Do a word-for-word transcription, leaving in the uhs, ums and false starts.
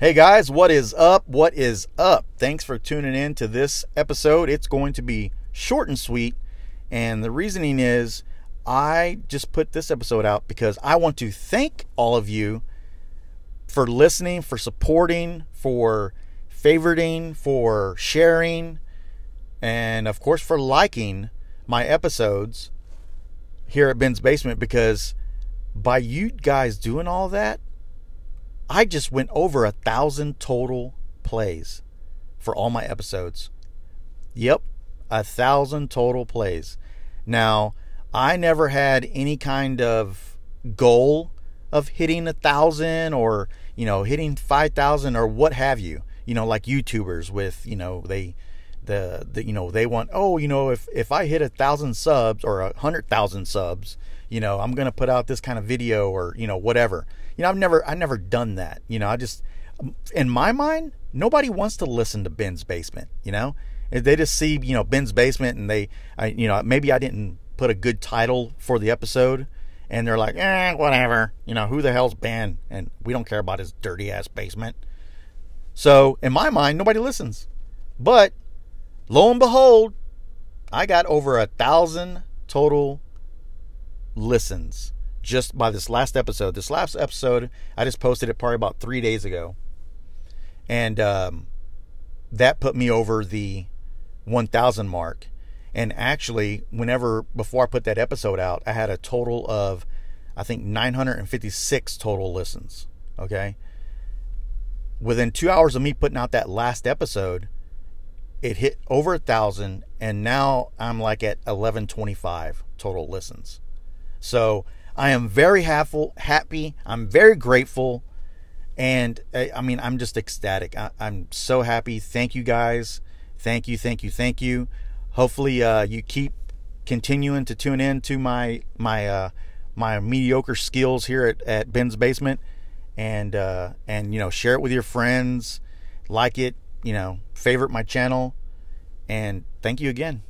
Hey guys, what is up? What is up? Thanks for tuning in to this episode. It's going to be short and sweet, and the reasoning is I just put this episode out because I want to thank all of you for listening, for supporting, for favoriting, for sharing, and of course for liking my episodes here at Ben's Basement, because by you guys doing all that, I just went over a thousand total plays for all my episodes. Yep, a thousand total plays. Now, I never had any kind of goal of hitting a thousand or, you know, hitting five thousand or what have you. You know, like YouTubers with, you know, they, the, the you know, they want, oh, you know, if, if I hit a thousand subs or a hundred thousand subs, you know, I'm going to put out this kind of video or, you know, whatever. You know, I've never, I've never done that. You know, I just, in my mind, nobody wants to listen to Ben's Basement. You know, they just see, you know, Ben's Basement, and they, I, you know, maybe I didn't put a good title for the episode, and they're like, eh, whatever. You know, who the hell's Ben? And we don't care about his dirty ass basement. So in my mind, nobody listens. But lo and behold, I got over a thousand total listens just by this last episode. This last episode, I just posted it probably about three days ago. And um, that put me over the one thousand mark. And actually, whenever, before I put that episode out, I had a total of, I think, nine hundred fifty-six total listens. Okay. Within two hours of me putting out that last episode, it hit over a thousand. And now I'm like at eleven twenty-five total listens. So I am very happy. I'm very grateful. And I, I mean, I'm just ecstatic. I, I'm so happy. Thank you guys. Thank you. Thank you. Thank you. Hopefully uh, you keep continuing to tune in to my my uh, my mediocre skills here at, at Ben's Basement. And, uh, and, you know, share it with your friends. Like it. You know, favorite my channel. And thank you again.